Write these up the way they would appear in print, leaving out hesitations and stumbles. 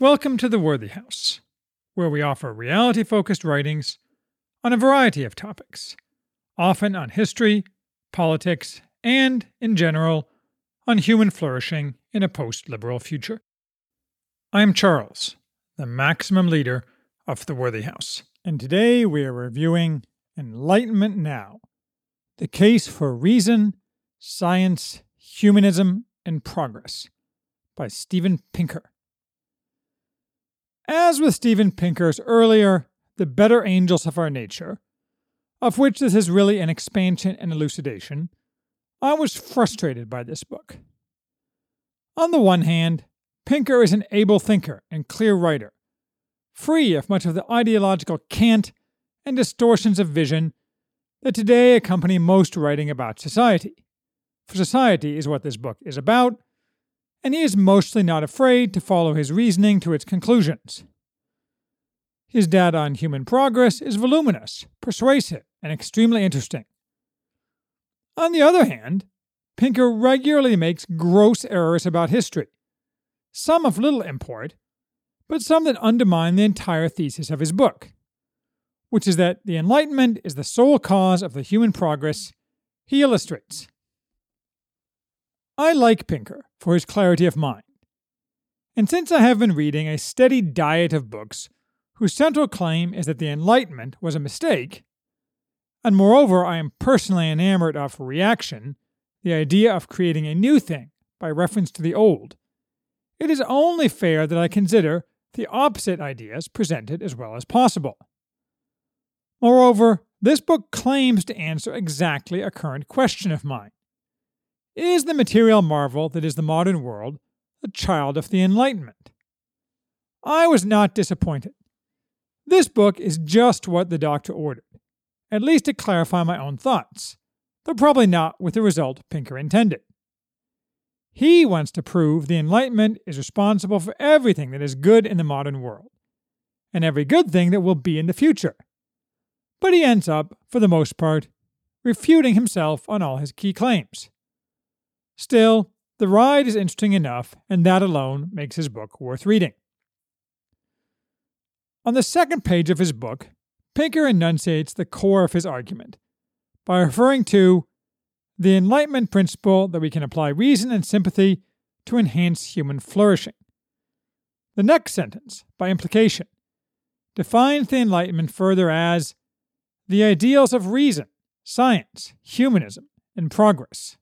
Welcome to The Worthy House, where we offer reality-focused writings on a variety of topics, often on history, politics, and, in general, on human flourishing in a post-liberal future. I'm Charles, the maximum leader of The Worthy House, and today we are reviewing Enlightenment Now, the case for reason, science, humanism, and progress, by Steven Pinker. As with Steven Pinker's earlier The Better Angels of Our Nature, of which this is really an expansion and elucidation, I was frustrated by this book. On the one hand, Pinker is an able thinker and clear writer, free of much of the ideological cant and distortions of vision that today accompany most writing about society. For society is what this book is about, and he is mostly not afraid to follow his reasoning to its conclusions. His data on human progress is voluminous, persuasive, and extremely interesting. On the other hand, Pinker regularly makes gross errors about history, some of little import, but some that undermine the entire thesis of his book, which is that the Enlightenment is the sole cause of the human progress he illustrates. I like Pinker for his clarity of mind, and since I have been reading a steady diet of books whose central claim is that the Enlightenment was a mistake, and moreover I am personally enamored of reaction, the idea of creating a new thing by reference to the old, it is only fair that I consider the opposite ideas presented as well as possible. Moreover, this book claims to answer exactly a current question of mine. Is the material marvel that is the modern world the child of the Enlightenment? I was not disappointed. This book is just what the doctor ordered, at least to clarify my own thoughts, though probably not with the result Pinker intended. He wants to prove the Enlightenment is responsible for everything that is good in the modern world, and every good thing that will be in the future. But he ends up, for the most part, refuting himself on all his key claims. Still, the ride is interesting enough, and that alone makes his book worth reading. On the second page of his book, Pinker enunciates the core of his argument by referring to the Enlightenment principle that we can apply reason and sympathy to enhance human flourishing. The next sentence, by implication, defines the Enlightenment further as the ideals of reason, science, humanism, and progress.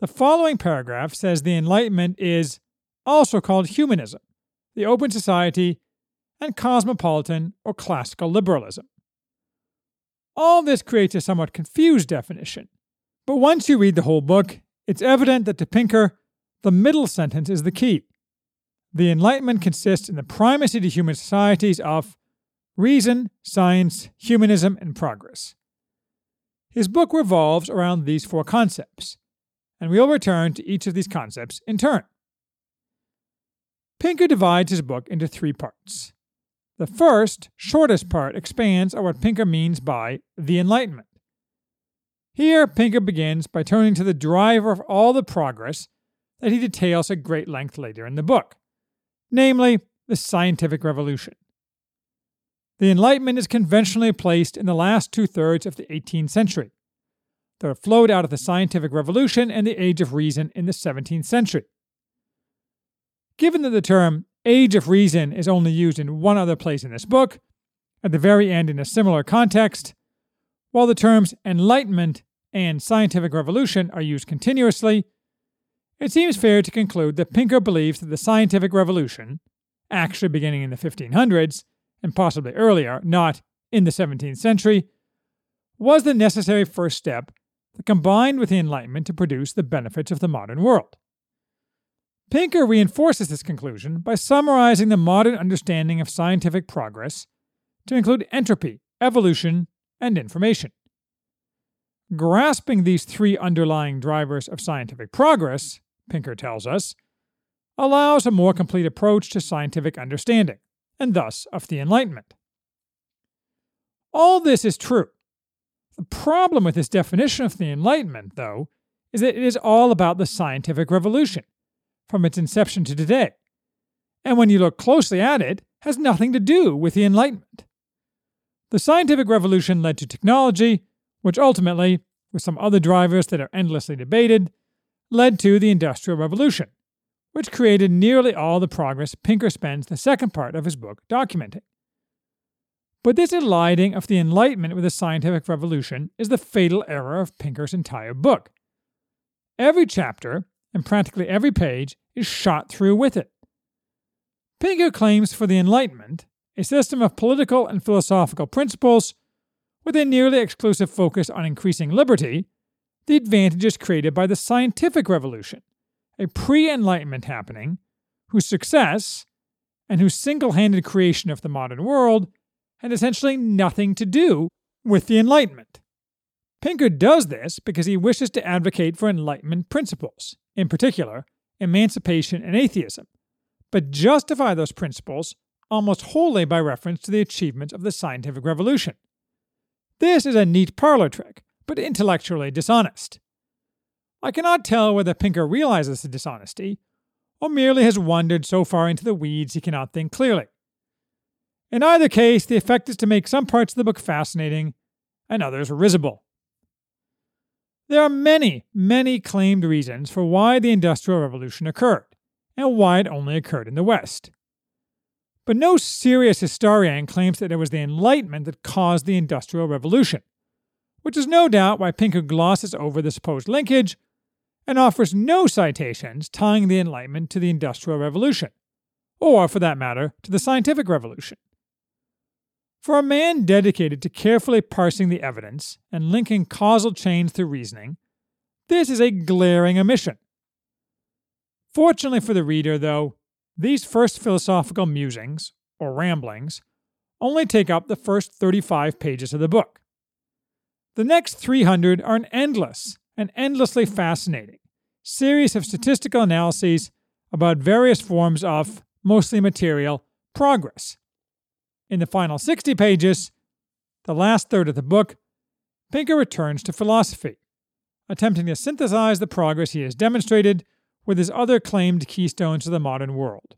The following paragraph says the Enlightenment is also called humanism, the open society, and cosmopolitan or classical liberalism. All this creates a somewhat confused definition, but once you read the whole book, it's evident that to Pinker, the middle sentence is the key. The Enlightenment consists in the primacy to human societies of reason, science, humanism, and progress. His book revolves around these four concepts, and we'll return to each of these concepts in turn. Pinker divides his book into three parts. The first, shortest part expands on what Pinker means by the Enlightenment. Here, Pinker begins by turning to the driver of all the progress that he details at great length later in the book, namely, the scientific revolution. The Enlightenment is conventionally placed in the last two-thirds of the 18th century, that flowed out of the scientific revolution and the age of reason in the 17th century. Given that the term age of reason is only used in one other place in this book, at the very end in a similar context, while the terms enlightenment and scientific revolution are used continuously, it seems fair to conclude that Pinker believes that the scientific revolution, actually beginning in the 1500s, and possibly earlier, not in the 17th century, was the necessary first step that combined with the Enlightenment to produce the benefits of the modern world. Pinker reinforces this conclusion by summarizing the modern understanding of scientific progress to include entropy, evolution, and information. Grasping these three underlying drivers of scientific progress, Pinker tells us, allows a more complete approach to scientific understanding, and thus of the Enlightenment. All this is true. The problem with this definition of the Enlightenment, though, is that it is all about the scientific revolution, from its inception to today, and when you look closely at it, has nothing to do with the Enlightenment. The scientific revolution led to technology, which ultimately, with some other drivers that are endlessly debated, led to the Industrial Revolution, which created nearly all the progress Pinker spends the second part of his book documenting. But this eliding of the Enlightenment with the scientific revolution is the fatal error of Pinker's entire book. Every chapter, and practically every page, is shot through with it. Pinker claims for the Enlightenment a system of political and philosophical principles with a nearly exclusive focus on increasing liberty, the advantages created by the scientific revolution, a pre-Enlightenment happening, whose success, and whose single-handed creation of the modern world, had essentially nothing to do with the Enlightenment. Pinker does this because he wishes to advocate for Enlightenment principles, in particular, emancipation and atheism, but justify those principles almost wholly by reference to the achievements of the scientific revolution. This is a neat parlor trick, but intellectually dishonest. I cannot tell whether Pinker realizes the dishonesty, or merely has wandered so far into the weeds he cannot think clearly. In either case, the effect is to make some parts of the book fascinating, and others risible. There are many, many claimed reasons for why the Industrial Revolution occurred, and why it only occurred in the West. But no serious historian claims that it was the Enlightenment that caused the Industrial Revolution, which is no doubt why Pinker glosses over the supposed linkage and offers no citations tying the Enlightenment to the Industrial Revolution, or, for that matter, to the Scientific Revolution. For a man dedicated to carefully parsing the evidence and linking causal chains through reasoning, this is a glaring omission. Fortunately for the reader, though, these first philosophical musings, or ramblings, only take up the first 35 pages of the book. The next 300 are an endless and endlessly fascinating series of statistical analyses about various forms of, mostly material, progress. In the final 60 pages, the last third of the book, Pinker returns to philosophy, attempting to synthesize the progress he has demonstrated with his other claimed keystones of the modern world: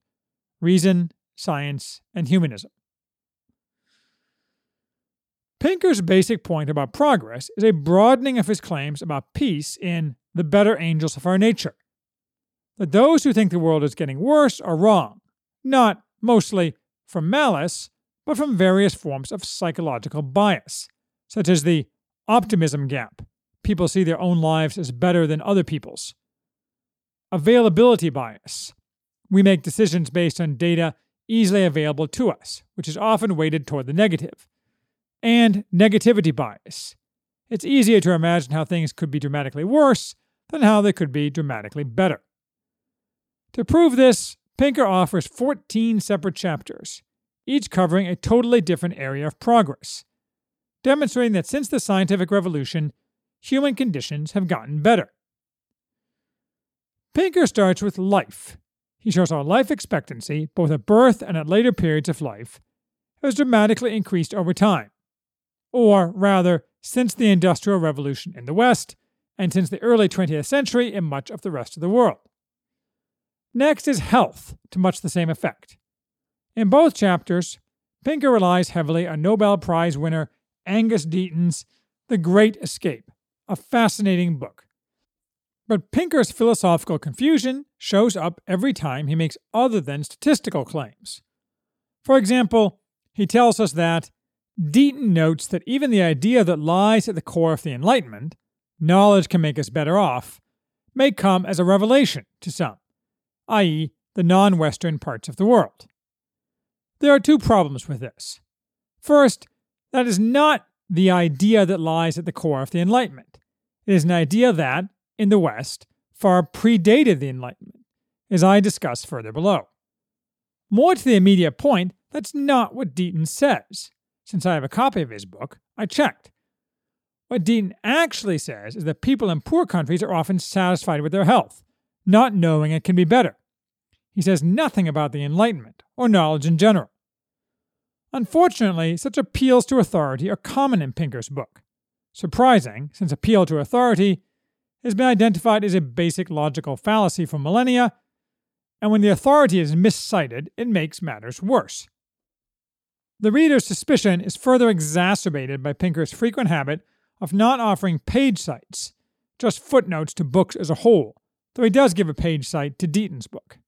reason, science, and humanism. Pinker's basic point about progress is a broadening of his claims about peace in The Better Angels of Our Nature, that those who think the world is getting worse are wrong, not mostly from malice, but from various forms of psychological bias, such as the optimism gap, people see their own lives as better than other people's, availability bias. We make decisions based on data easily available to us, which is often weighted toward the negative. And negativity bias. It's easier to imagine how things could be dramatically worse than how they could be dramatically better. To prove this, Pinker offers 14 separate chapters, each covering a totally different area of progress, demonstrating that since the scientific revolution, human conditions have gotten better. Pinker starts with life. He shows how life expectancy, both at birth and at later periods of life, has dramatically increased over time, or rather, since the Industrial Revolution in the West, and since the early 20th century in much of the rest of the world. Next is health, to much the same effect. In both chapters, Pinker relies heavily on Nobel Prize winner Angus Deaton's The Great Escape, a fascinating book. But Pinker's philosophical confusion shows up every time he makes other than statistical claims. For example, he tells us that Deaton notes that even the idea that lies at the core of the Enlightenment, knowledge can make us better off, may come as a revelation to some, i.e., the non-Western parts of the world. There are two problems with this. First, that is not the idea that lies at the core of the Enlightenment. It is an idea that, in the West, far predated the Enlightenment, as I discuss further below. More to the immediate point, that's not what Deaton says. Since I have a copy of his book, I checked. What Deaton actually says is that people in poor countries are often satisfied with their health, not knowing it can be better. He says nothing about the Enlightenment, or knowledge in general. Unfortunately, such appeals to authority are common in Pinker's book. Surprising, since appeal to authority has been identified as a basic logical fallacy for millennia, and when the authority is miscited, it makes matters worse. The reader's suspicion is further exacerbated by Pinker's frequent habit of not offering page cites, just footnotes to books as a whole, though he does give a page cite to Deaton's book.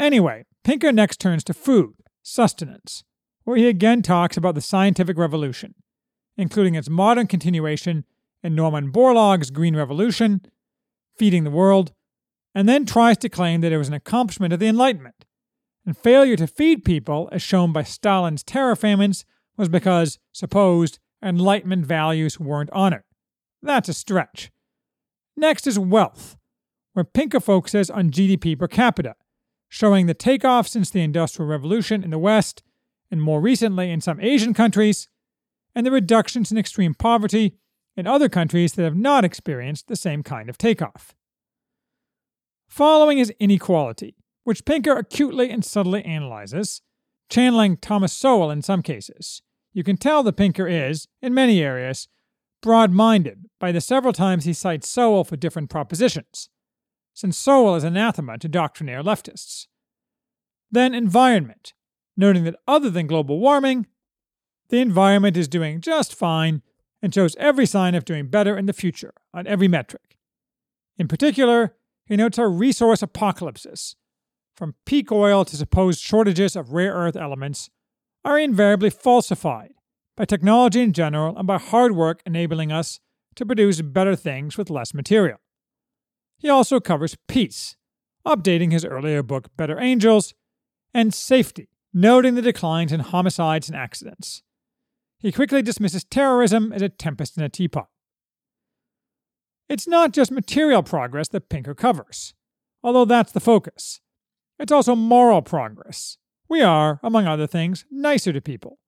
Anyway, Pinker next turns to food, sustenance, where he again talks about the scientific revolution, including its modern continuation in Norman Borlaug's Green Revolution, Feeding the World, and then tries to claim that it was an accomplishment of the Enlightenment, and failure to feed people, as shown by Stalin's terror famines, was because supposed Enlightenment values weren't honored. That's a stretch. Next is wealth, where Pinker focuses on GDP per capita, showing the takeoff since the Industrial Revolution in the West, and more recently in some Asian countries, and the reductions in extreme poverty in other countries that have not experienced the same kind of takeoff. Following is inequality, which Pinker acutely and subtly analyzes, channeling Thomas Sowell in some cases. You can tell that Pinker is, in many areas, broad-minded by the several times he cites Sowell for different propositions, since Sowell is anathema to doctrinaire leftists. Then environment, noting that other than global warming, the environment is doing just fine and shows every sign of doing better in the future on every metric. In particular, he notes our resource apocalypses, from peak oil to supposed shortages of rare earth elements, are invariably falsified by technology in general and by hard work enabling us to produce better things with less material. He also covers peace, updating his earlier book Better Angels, and safety, noting the declines in homicides and accidents. He quickly dismisses terrorism as a tempest in a teapot. It's not just material progress that Pinker covers, although that's the focus. It's also moral progress. We are, among other things, nicer to people.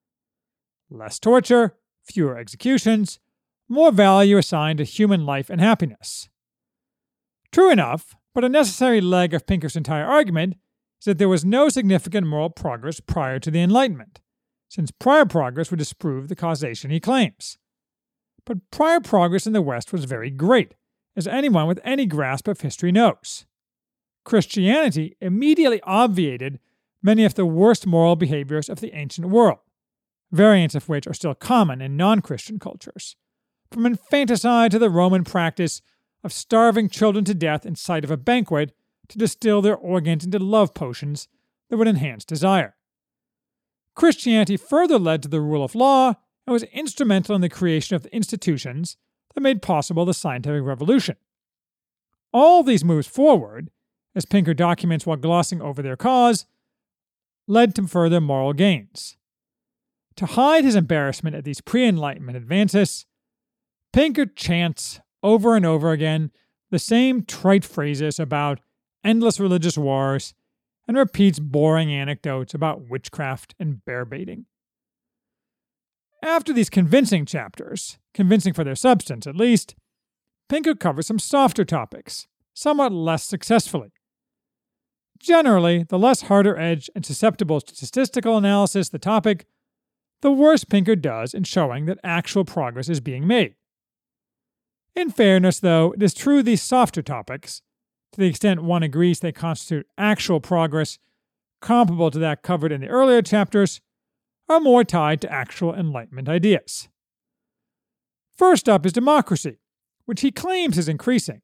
Less torture, fewer executions, more value assigned to human life and happiness. True enough, but a necessary leg of Pinker's entire argument is that there was no significant moral progress prior to the Enlightenment, since prior progress would disprove the causation he claims. But prior progress in the West was very great, as anyone with any grasp of history knows. Christianity immediately obviated many of the worst moral behaviors of the ancient world, variants of which are still common in non-Christian cultures, from infanticide to the Roman practice of starving children to death in sight of a banquet to distill their organs into love potions that would enhance desire. Christianity further led to the rule of law and was instrumental in the creation of the institutions that made possible the scientific revolution. All these moves forward, as Pinker documents while glossing over their cause, led to further moral gains. To hide his embarrassment at these pre-Enlightenment advances, Pinker chants over and over again the same trite phrases about endless religious wars and repeats boring anecdotes about witchcraft and bear-baiting. After these convincing chapters, convincing for their substance at least, Pinker covers some softer topics, somewhat less successfully. Generally, the less harder edge and susceptible to statistical analysis the topic, the worse Pinker does in showing that actual progress is being made. In fairness, though, it is true these softer topics, to the extent one agrees they constitute actual progress comparable to that covered in the earlier chapters, are more tied to actual Enlightenment ideas. First up is democracy, which he claims is increasing,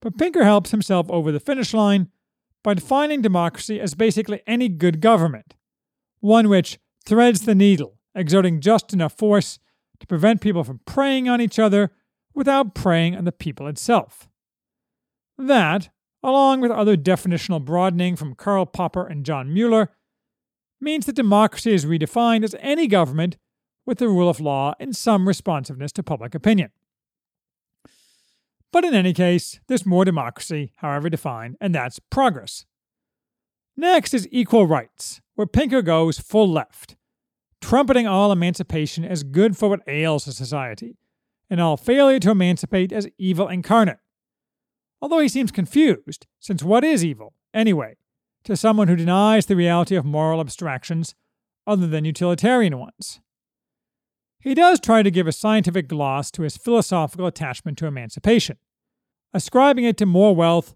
but Pinker helps himself over the finish line by defining democracy as basically any good government, one which threads the needle, exerting just enough force to prevent people from preying on each other without preying on the people itself. That, along with other definitional broadening from Karl Popper and John Mueller, means that democracy is redefined as any government with the rule of law and some responsiveness to public opinion. But in any case, there's more democracy, however defined, and that's progress. Next is equal rights, where Pinker goes full left, trumpeting all emancipation as good for what ails a society, and all failure to emancipate as evil incarnate. Although he seems confused, since what is evil, anyway, to someone who denies the reality of moral abstractions other than utilitarian ones? He does try to give a scientific gloss to his philosophical attachment to emancipation, ascribing it to more wealth,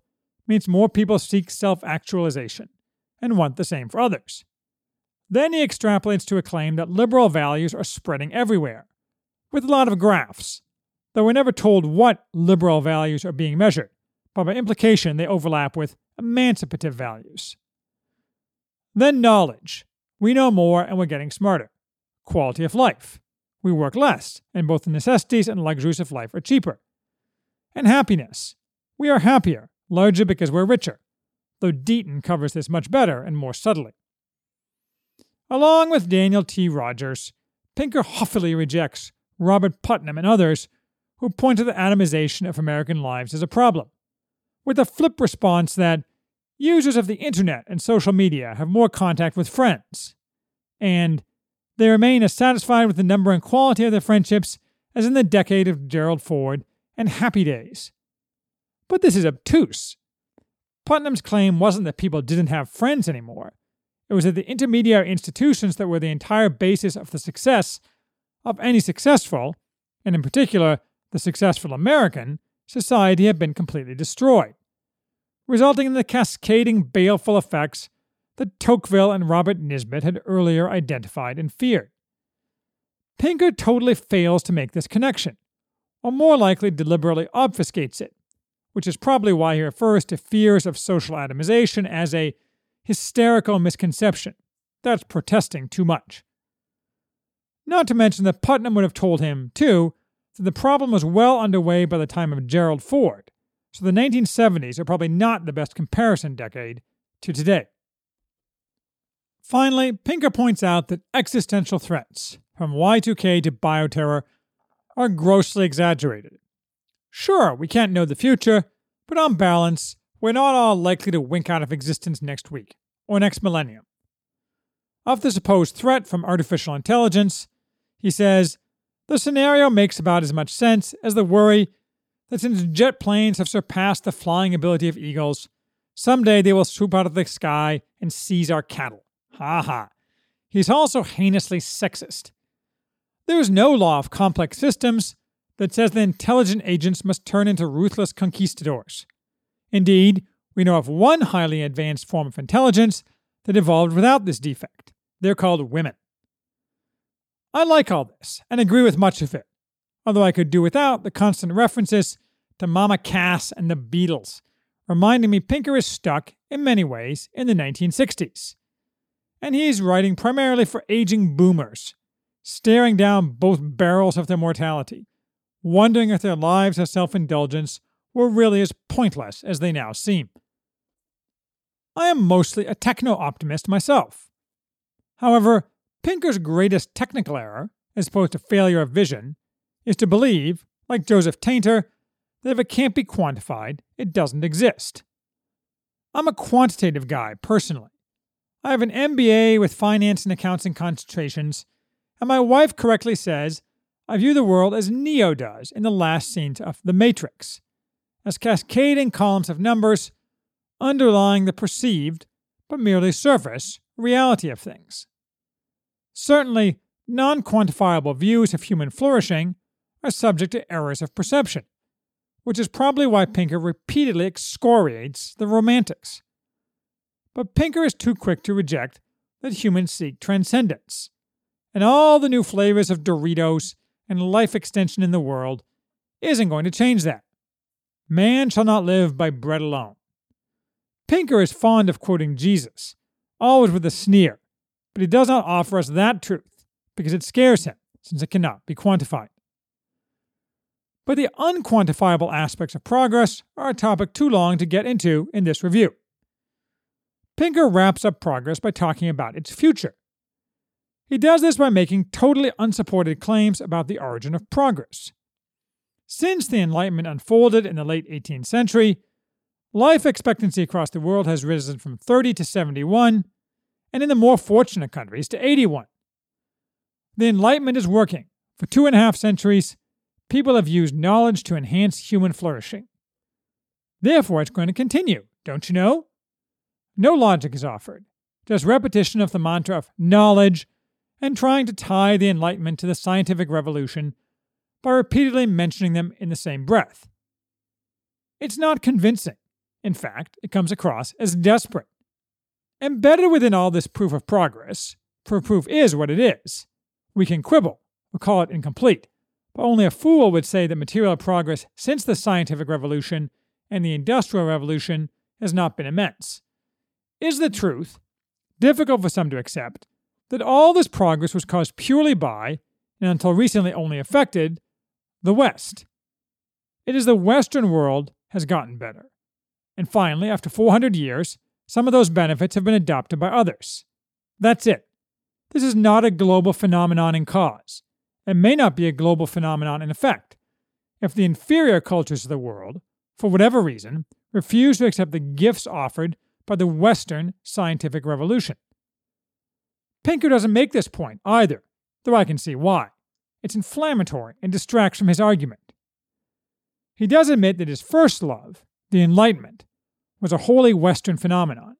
means more people seek self-actualization and want the same for others. Then he extrapolates to a claim that liberal values are spreading everywhere, with a lot of graphs, though we're never told what liberal values are being measured, but by implication they overlap with emancipative values. Then knowledge. We know more and we're getting smarter. Quality of life. We work less, and both the necessities and luxuries of life are cheaper. And happiness. We are happier, largely because we're richer, though Deaton covers this much better and more subtly. Along with Daniel T. Rogers, Pinker haughtily rejects Robert Putnam and others who point to the atomization of American lives as a problem, with a flip response that users of the internet and social media have more contact with friends, and they remain as satisfied with the number and quality of their friendships as in the decade of Gerald Ford and Happy Days. But this is obtuse. Putnam's claim wasn't that people didn't have friends anymore. It was that the intermediary institutions that were the entire basis of the success of any successful, and in particular, the successful American, society had been completely destroyed, resulting in the cascading baleful effects that Tocqueville and Robert Nisbet had earlier identified and feared. Pinker totally fails to make this connection, or more likely deliberately obfuscates it, which is probably why he refers to fears of social atomization as a hysterical misconception. That's protesting too much. Not to mention that Putnam would have told him, too, that the problem was well underway by the time of Gerald Ford, so the 1970s are probably not the best comparison decade to today. Finally, Pinker points out that existential threats, from Y2K to bioterror, are grossly exaggerated. Sure, we can't know the future, but on balance, we're not all likely to wink out of existence next week, or next millennium. Of the supposed threat from artificial intelligence, he says, the scenario makes about as much sense as the worry that since jet planes have surpassed the flying ability of eagles, someday they will swoop out of the sky and seize our cattle. Ha ha. He's also heinously sexist. There is no law of complex systems that says that intelligent agents must turn into ruthless conquistadors. Indeed, we know of one highly advanced form of intelligence that evolved without this defect. They're called women. I like all this, and agree with much of it, although I could do without the constant references to Mama Cass and the Beatles, reminding me Pinker is stuck, in many ways, in the 1960s. And he is writing primarily for aging boomers, staring down both barrels of their mortality, wondering if their lives of self-indulgence were really as pointless as they now seem. I am mostly a techno-optimist myself. However, Pinker's greatest technical error, as opposed to failure of vision, is to believe, like Joseph Tainter, that if it can't be quantified, it doesn't exist. I'm a quantitative guy, personally. I have an MBA with finance and accounts and concentrations, and my wife correctly says I view the world as Neo does in the last scenes of The Matrix, as cascading columns of numbers underlying the perceived, but merely surface, reality of things. Certainly, non-quantifiable views of human flourishing are subject to errors of perception, which is probably why Pinker repeatedly excoriates the Romantics. But Pinker is too quick to reject that humans seek transcendence, and all the new flavors of Doritos and life extension in the world isn't going to change that. Man shall not live by bread alone. Pinker is fond of quoting Jesus, always with a sneer, but he does not offer us that truth because it scares him, since it cannot be quantified. But the unquantifiable aspects of progress are a topic too long to get into in this review. Pinker wraps up progress by talking about its future. He does this by making totally unsupported claims about the origin of progress. Since the Enlightenment unfolded in the late 18th century, life expectancy across the world has risen from 30 to 71, and in the more fortunate countries to 81. The Enlightenment is working. For 2.5 centuries, people have used knowledge to enhance human flourishing. Therefore, it's going to continue, don't you know? No logic is offered, just repetition of the mantra of knowledge and trying to tie the Enlightenment to the scientific revolution by repeatedly mentioning them in the same breath. It's not convincing, In fact, it comes across as desperate. Embedded within all this proof of progress, for proof is what it is, we can quibble or call it incomplete, but only a fool would say that material progress since the scientific revolution and the industrial revolution has not been immense. Is the truth, difficult for some to accept, that all this progress was caused purely by, and until recently only affected, the West? It is the Western world has gotten better. And finally, after 400 years, some of those benefits have been adopted by others. That's it. This is not a global phenomenon in cause. It may not be a global phenomenon in effect. If the inferior cultures of the world, for whatever reason, refuse to accept the gifts offered by the Western scientific revolution. Pinker doesn't make this point either, though I can see why. It's inflammatory and distracts from his argument. He does admit that his first love, the Enlightenment, was a wholly Western phenomenon,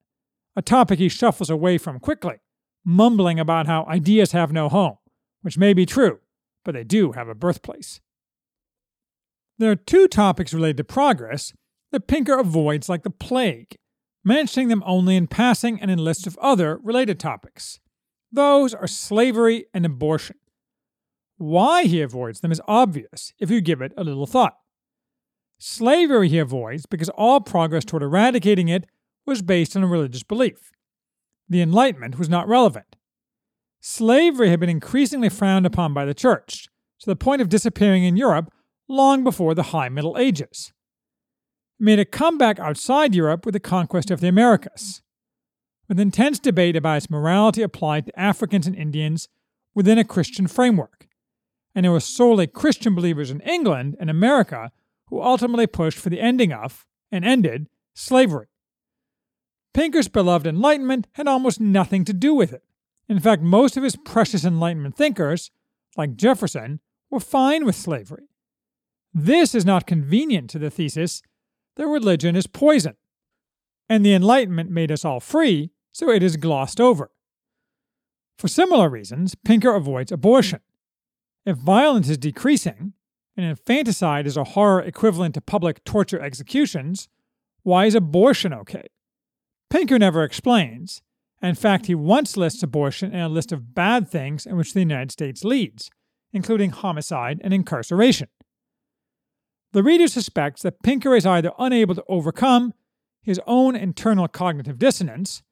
a topic he shuffles away from quickly, mumbling about how ideas have no home, which may be true, but they do have a birthplace. There are two topics related to progress that Pinker avoids like the plague, mentioning them only in passing and in lists of other related topics. Those are slavery and abortion. Why he avoids them is obvious if you give it a little thought. Slavery he avoids because all progress toward eradicating it was based on a religious belief. The Enlightenment was not relevant. Slavery had been increasingly frowned upon by the Church, to the point of disappearing in Europe long before the High Middle Ages. It made a comeback outside Europe with the conquest of the Americas, with intense debate about its morality applied to Africans and Indians within a Christian framework, and it was solely Christian believers in England and America who ultimately pushed for the ending of, and ended, slavery. Pinker's beloved Enlightenment had almost nothing to do with it. In fact, most of his precious Enlightenment thinkers, like Jefferson, were fine with slavery. This is not convenient to the thesis that religion is poison, and the Enlightenment made us all free, so it is glossed over. For similar reasons, Pinker avoids abortion. If violence is decreasing, and infanticide is a horror equivalent to public torture executions, why is abortion okay? Pinker never explains. In fact, he once lists abortion in a list of bad things in which the United States leads, including homicide and incarceration. The reader suspects that Pinker is either unable to overcome his own internal cognitive dissonance,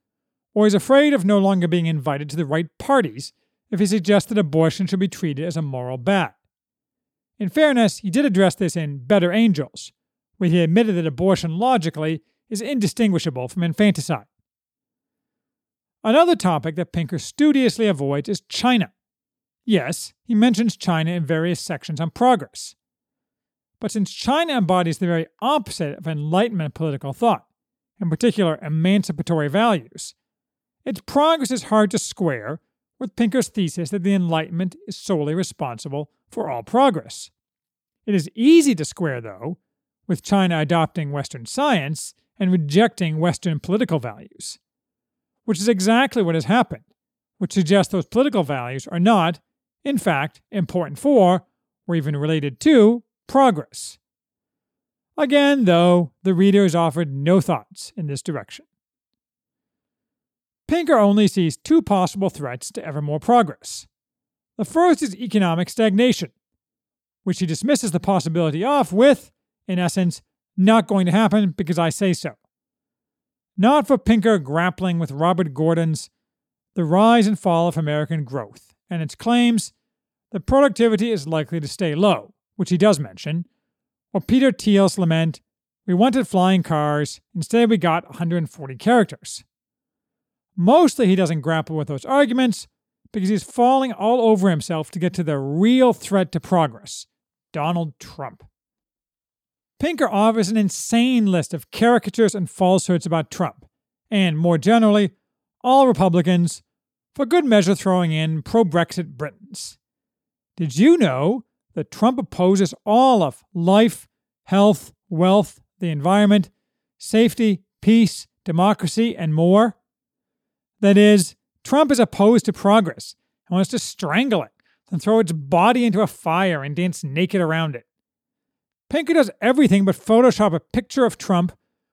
or is afraid of no longer being invited to the right parties if he suggests that abortion should be treated as a moral bad. In fairness, he did address this in Better Angels, where he admitted that abortion logically is indistinguishable from infanticide. Another topic that Pinker studiously avoids is China. Yes, he mentions China in various sections on progress. But since China embodies the very opposite of Enlightenment political thought, in particular emancipatory values, its progress is hard to square with Pinker's thesis that the Enlightenment is solely responsible for all progress. It is easy to square, though, with China adopting Western science and rejecting Western political values, which is exactly what has happened, which suggests those political values are not, in fact, important for, or even related to, progress. Again, though, the reader is offered no thoughts in this direction. Pinker only sees two possible threats to ever more progress. The first is economic stagnation, which he dismisses the possibility of with, in essence, not going to happen because I say so. Not for Pinker grappling with Robert Gordon's The Rise and Fall of American Growth and its claims that productivity is likely to stay low, which he does mention, or Peter Thiel's lament, we wanted flying cars, instead we got 140 characters. Mostly he doesn't grapple with those arguments, because he's falling all over himself to get to the real threat to progress, Donald Trump. Pinker offers an insane list of caricatures and falsehoods about Trump, and more generally, all Republicans, for good measure throwing in pro-Brexit Britons. Did you know that Trump opposes all of life, health, wealth, the environment, safety, peace, democracy, and more? That is, Trump is opposed to progress and wants to strangle it, then throw its body into a fire and dance naked around it. Pinker does everything but Photoshop a picture of Trump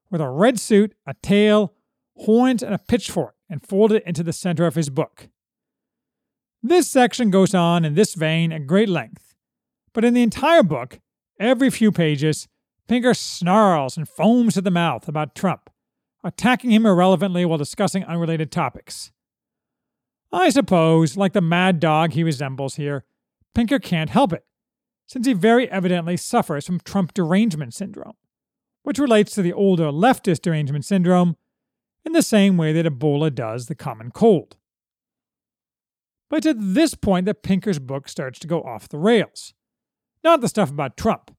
with a red suit, a tail, horns, and a pitchfork, and folded into the center of his book. This section goes on in this vein at great length, but in the entire book, every few pages, Pinker snarls and foams at the mouth about Trump, attacking him irrelevantly while discussing unrelated topics. I suppose, like the mad dog he resembles here, Pinker can't help it, since he very evidently suffers from Trump derangement syndrome, which relates to the older leftist derangement syndrome in the same way that Ebola does the common cold. But it's at this point that Pinker's book starts to go off the rails. Not the stuff about Trump.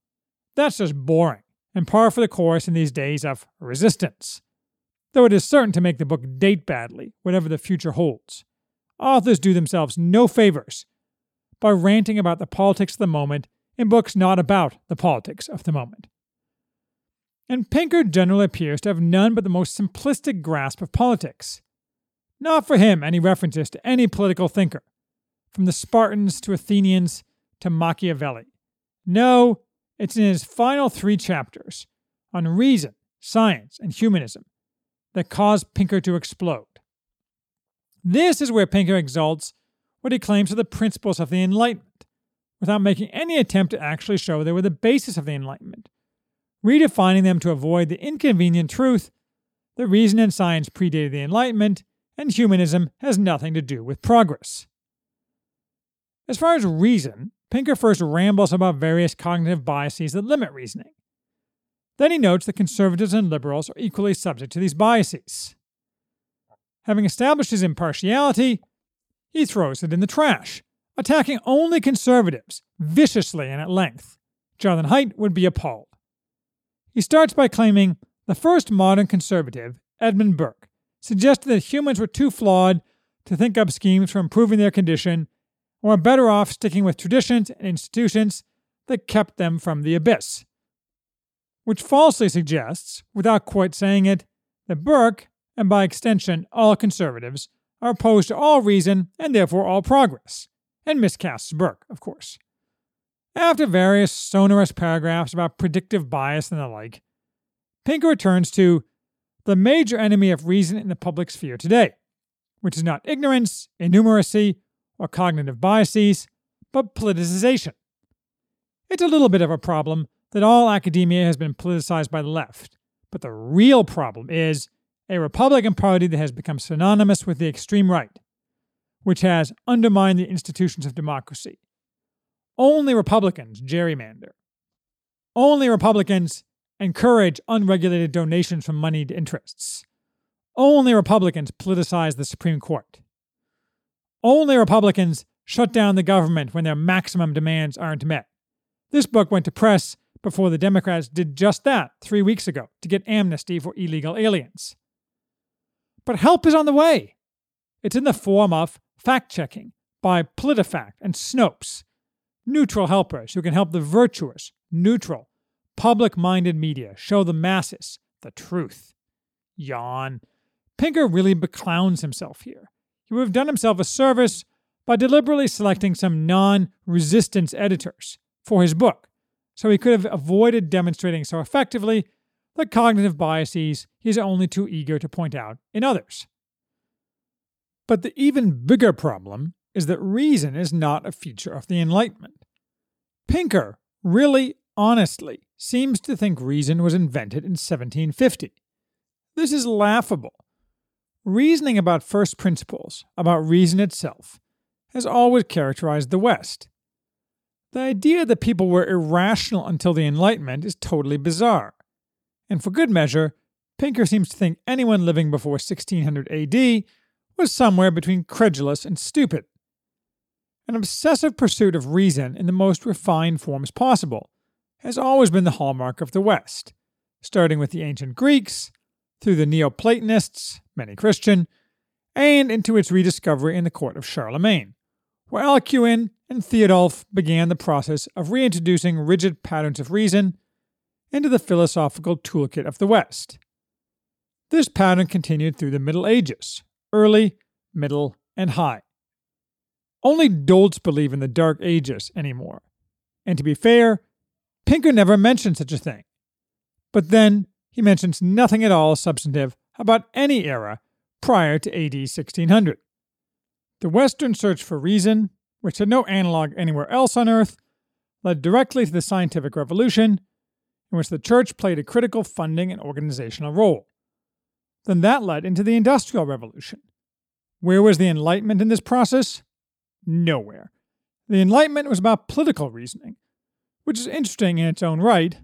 That's just boring and par for the course in these days of resistance, though it is certain to make the book date badly, whatever the future holds. Authors do themselves no favors by ranting about the politics of the moment in books not about the politics of the moment. And Pinker generally appears to have none but the most simplistic grasp of politics. Not for him any references to any political thinker, from the Spartans to Athenians to Machiavelli. No, it's in his final three chapters, on reason, science, and humanism, that caused Pinker to explode. This is where Pinker exalts what he claims are the principles of the Enlightenment, without making any attempt to actually show they were the basis of the Enlightenment, redefining them to avoid the inconvenient truth that reason and science predated the Enlightenment and humanism has nothing to do with progress. As far as reason, Pinker first rambles about various cognitive biases that limit reasoning. Then he notes that conservatives and liberals are equally subject to these biases. Having established his impartiality, he throws it in the trash, attacking only conservatives, viciously and at length. Jonathan Haidt would be appalled. He starts by claiming the first modern conservative, Edmund Burke, suggested that humans were too flawed to think up schemes for improving their condition and were better off sticking with traditions and institutions that kept them from the abyss, which falsely suggests, without quite saying it, that Burke, and by extension all conservatives, are opposed to all reason and therefore all progress, and miscasts Burke, of course. After various sonorous paragraphs about predictive bias and the like, Pinker returns to the major enemy of reason in the public sphere today, which is not ignorance, innumeracy, or cognitive biases, but politicization. It's a little bit of a problem that all academia has been politicized by the left, but the real problem is a Republican Party that has become synonymous with the extreme right, which has undermined the institutions of democracy. Only Republicans gerrymander. Only Republicans encourage unregulated donations from moneyed interests. Only Republicans politicize the Supreme Court. Only Republicans shut down the government when their maximum demands aren't met. This book went to press before the Democrats did just that 3 weeks ago to get amnesty for illegal aliens. But help is on the way. It's in the form of fact-checking by PolitiFact and Snopes, neutral helpers who can help the virtuous, neutral, public-minded media show the masses the truth. Yawn. Pinker really beclowns himself here. He would have done himself a service by deliberately selecting some non-resistance editors for his book, so he could have avoided demonstrating so effectively the cognitive biases he is only too eager to point out in others. But the even bigger problem is that reason is not a feature of the Enlightenment. Pinker really, honestly, seems to think reason was invented in 1750. This is laughable. Reasoning about first principles, about reason itself, has always characterized the West. The idea that people were irrational until the Enlightenment is totally bizarre. And for good measure, Pinker seems to think anyone living before 1600 AD was somewhere between credulous and stupid. An obsessive pursuit of reason in the most refined forms possible has always been the hallmark of the West, starting with the ancient Greeks, through the Neoplatonists, many Christian, and into its rediscovery in the court of Charlemagne, where Alcuin and Theodulf began the process of reintroducing rigid patterns of reason into the philosophical toolkit of the West. This pattern continued through the Middle Ages, early, middle, and high. Only dolts believe in the Dark Ages anymore, and to be fair, Pinker never mentioned such a thing. But then, he mentions nothing at all substantive about any era prior to AD 1600. The Western search for reason, which had no analog anywhere else on earth, led directly to the scientific revolution, in which the church played a critical funding and organizational role. Then that led into the Industrial Revolution. Where was the Enlightenment in this process? Nowhere. The Enlightenment was about political reasoning, which is interesting in its own right,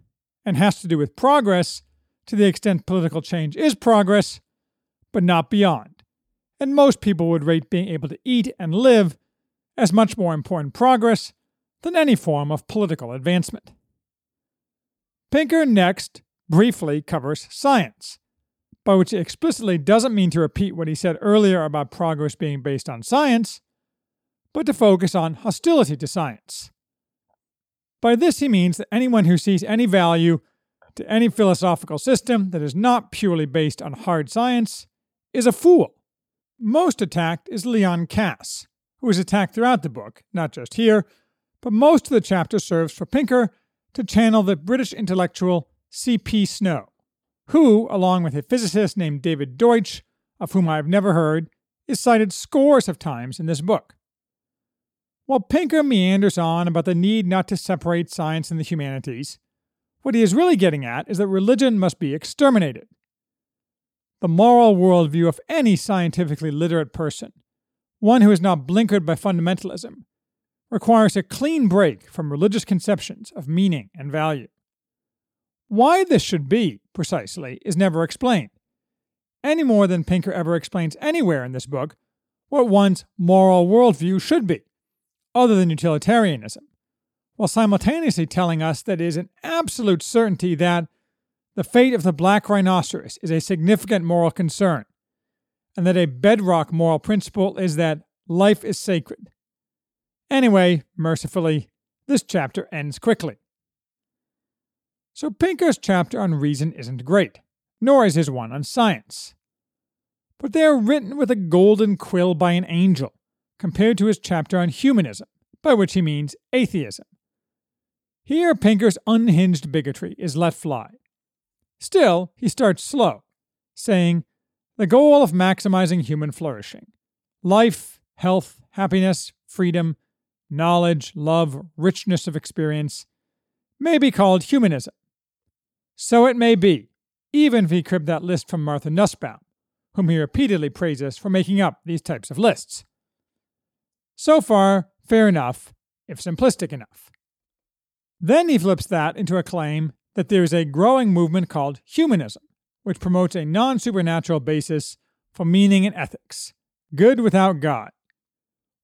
and has to do with progress to the extent political change is progress, but not beyond. And most people would rate being able to eat and live as much more important progress than any form of political advancement. Pinker next briefly covers science, by which he explicitly doesn't mean to repeat what he said earlier about progress being based on science, but to focus on hostility to science. By this he means that anyone who sees any value to any philosophical system that is not purely based on hard science is a fool. Most attacked is Leon Cass, who is attacked throughout the book, not just here, but most of the chapter serves for Pinker to channel the British intellectual C.P. Snow, who, along with a physicist named David Deutsch, of whom I have never heard, is cited scores of times in this book. While Pinker meanders on about the need not to separate science and the humanities, what he is really getting at is that religion must be exterminated. The moral worldview of any scientifically literate person, one who is not blinkered by fundamentalism, requires a clean break from religious conceptions of meaning and value. Why this should be, precisely, is never explained, any more than Pinker ever explains anywhere in this book what one's moral worldview should be, other than utilitarianism, while simultaneously telling us that it is an absolute certainty that the fate of the black rhinoceros is a significant moral concern, and that a bedrock moral principle is that life is sacred. Anyway, mercifully, this chapter ends quickly. So Pinker's chapter on reason isn't great, nor is his one on science. But they are written with a golden quill by an angel, compared to his chapter on humanism, by which he means atheism. Here Pinker's unhinged bigotry is let fly. Still, he starts slow, saying, the goal of maximizing human flourishing, life, health, happiness, freedom, knowledge, love, richness of experience, may be called humanism. So it may be, even if he cribbed that list from Martha Nussbaum, whom he repeatedly praises for making up these types of lists. So far, fair enough, if simplistic enough. Then he flips that into a claim that there is a growing movement called humanism, which promotes a non-supernatural basis for meaning and ethics, good without God.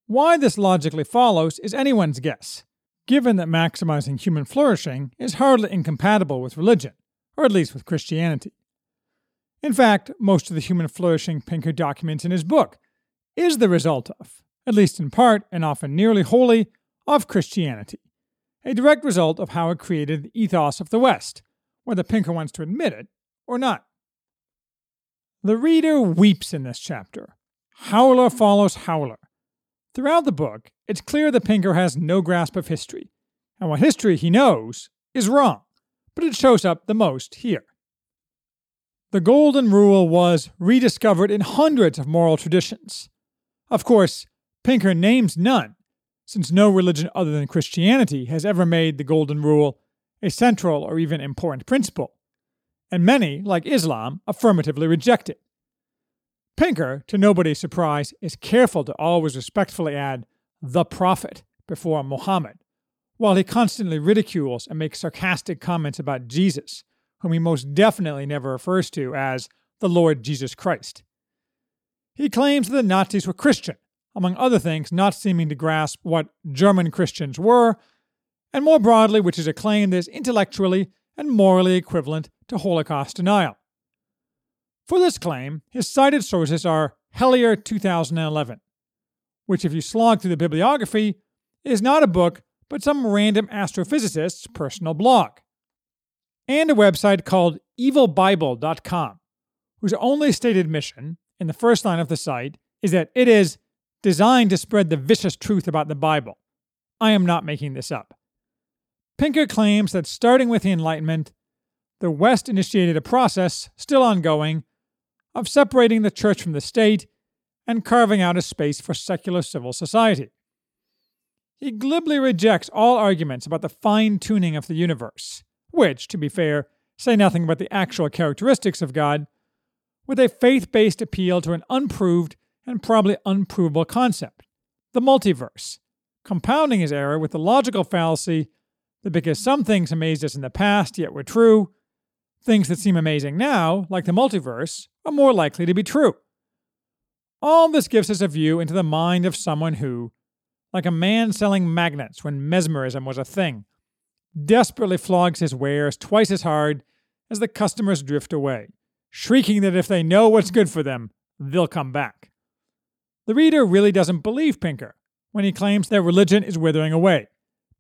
Why this logically follows is anyone's guess, given that maximizing human flourishing is hardly incompatible with religion, or at least with Christianity. In fact, most of the human flourishing Pinker documents in his book is the result of, at least in part and often nearly wholly, of Christianity, a direct result of how it created the ethos of the West, whether Pinker wants to admit it or not. The reader weeps in this chapter. Howler follows howler. Throughout the book, it's clear that Pinker has no grasp of history, and what history he knows is wrong, but it shows up the most here. The Golden Rule was rediscovered in hundreds of moral traditions. Of course, Pinker names none, since no religion other than Christianity has ever made the Golden Rule a central or even important principle, and many, like Islam, affirmatively reject it. Pinker, to nobody's surprise, is careful to always respectfully add the prophet before Muhammad, while he constantly ridicules and makes sarcastic comments about Jesus, whom he most definitely never refers to as the Lord Jesus Christ. He claims that the Nazis were Christian, among other things not seeming to grasp what German Christians were, and more broadly, which is a claim that is intellectually and morally equivalent to Holocaust denial. For this claim, his cited sources are Hellier 2011, which if you slog through the bibliography, is not a book but some random astrophysicist's personal blog, and a website called evilbible.com, whose only stated mission, in the first line of the site, is that it is designed to spread the vicious truth about the Bible. I am not making this up. Pinker claims that starting with the Enlightenment, the West initiated a process, still ongoing, of separating the church from the state and carving out a space for secular civil society. He glibly rejects all arguments about the fine-tuning of the universe, which, to be fair, say nothing about the actual characteristics of God, with a faith-based appeal to an unproved and probably unprovable concept, the multiverse, compounding his error with the logical fallacy that because some things amazed us in the past yet were true, things that seem amazing now, like the multiverse, are more likely to be true. All this gives us a view into the mind of someone who, like a man selling magnets when mesmerism was a thing, desperately flogs his wares twice as hard as the customers drift away, shrieking that if they know what's good for them, they'll come back. The reader really doesn't believe Pinker when he claims that religion is withering away,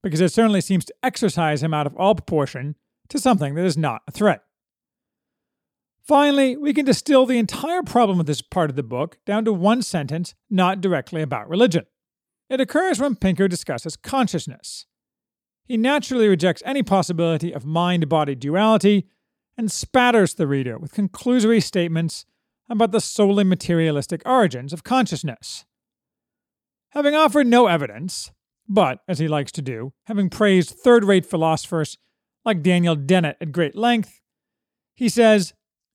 because it certainly seems to exercise him out of all proportion to something that is not a threat. Finally, we can distill the entire problem of this part of the book down to one sentence not directly about religion. It occurs when Pinker discusses consciousness. He naturally rejects any possibility of mind-body duality and spatters the reader with conclusory statements about the solely materialistic origins of consciousness. Having offered no evidence, but, as he likes to do, having praised third-rate philosophers like Daniel Dennett at great length, he says,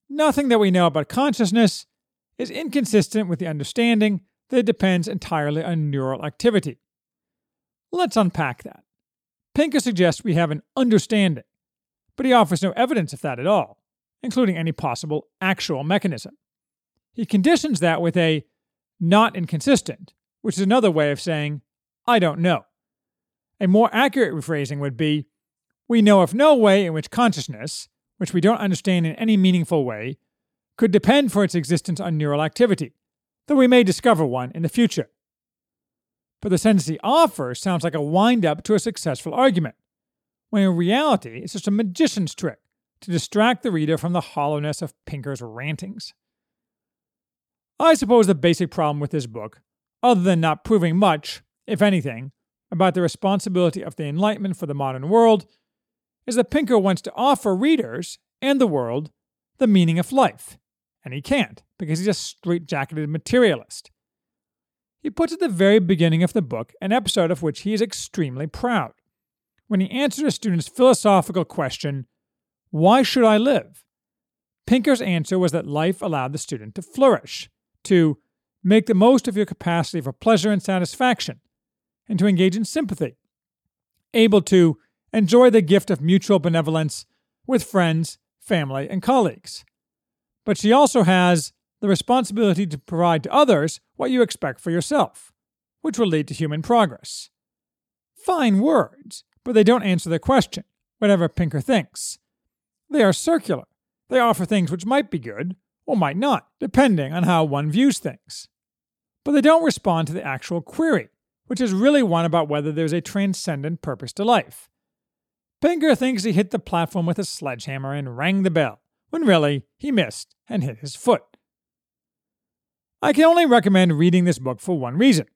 nothing that we know about consciousness is inconsistent with the understanding that it depends entirely on neural activity. Let's unpack that. Pinker suggests we have an understanding, but he offers no evidence of that at all, including any possible actual mechanism. He conditions that with a not inconsistent, which is another way of saying, I don't know. A more accurate rephrasing would be, we know of no way in which consciousness, which we don't understand in any meaningful way, could depend for its existence on neural activity, though we may discover one in the future. But the sentence he offers sounds like a wind-up to a successful argument, when in reality it's just a magician's trick to distract the reader from the hollowness of Pinker's rantings. I suppose the basic problem with this book, other than not proving much, if anything, about the responsibility of the Enlightenment for the modern world, is that Pinker wants to offer readers, and the world, the meaning of life, and he can't, because he's a straight-jacketed materialist. He puts at the very beginning of the book an episode of which he is extremely proud, when he answers a student's philosophical question, why should I live? Pinker's answer was that life allowed the student to flourish, to make the most of your capacity for pleasure and satisfaction, and to engage in sympathy, able to enjoy the gift of mutual benevolence with friends, family, and colleagues. But she also has the responsibility to provide to others what you expect for yourself, which will lead to human progress. Fine words, but they don't answer the question, whatever Pinker thinks. They are circular. They offer things which might be good, or might not, depending on how one views things. But they don't respond to the actual query, which is really one about whether there's a transcendent purpose to life. Pinker thinks he hit the platform with a sledgehammer and rang the bell, when really, he missed and hit his foot. I can only recommend reading this book for one reason,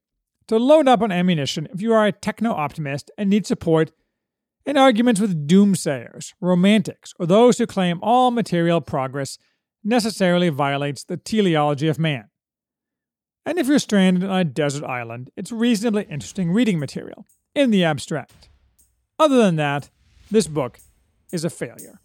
to load up on ammunition if you are a techno-optimist and need support in arguments with doomsayers, romantics, or those who claim all material progress necessarily violates the teleology of man. And if you're stranded on a desert island, it's reasonably interesting reading material, in the abstract. Other than that, this book is a failure.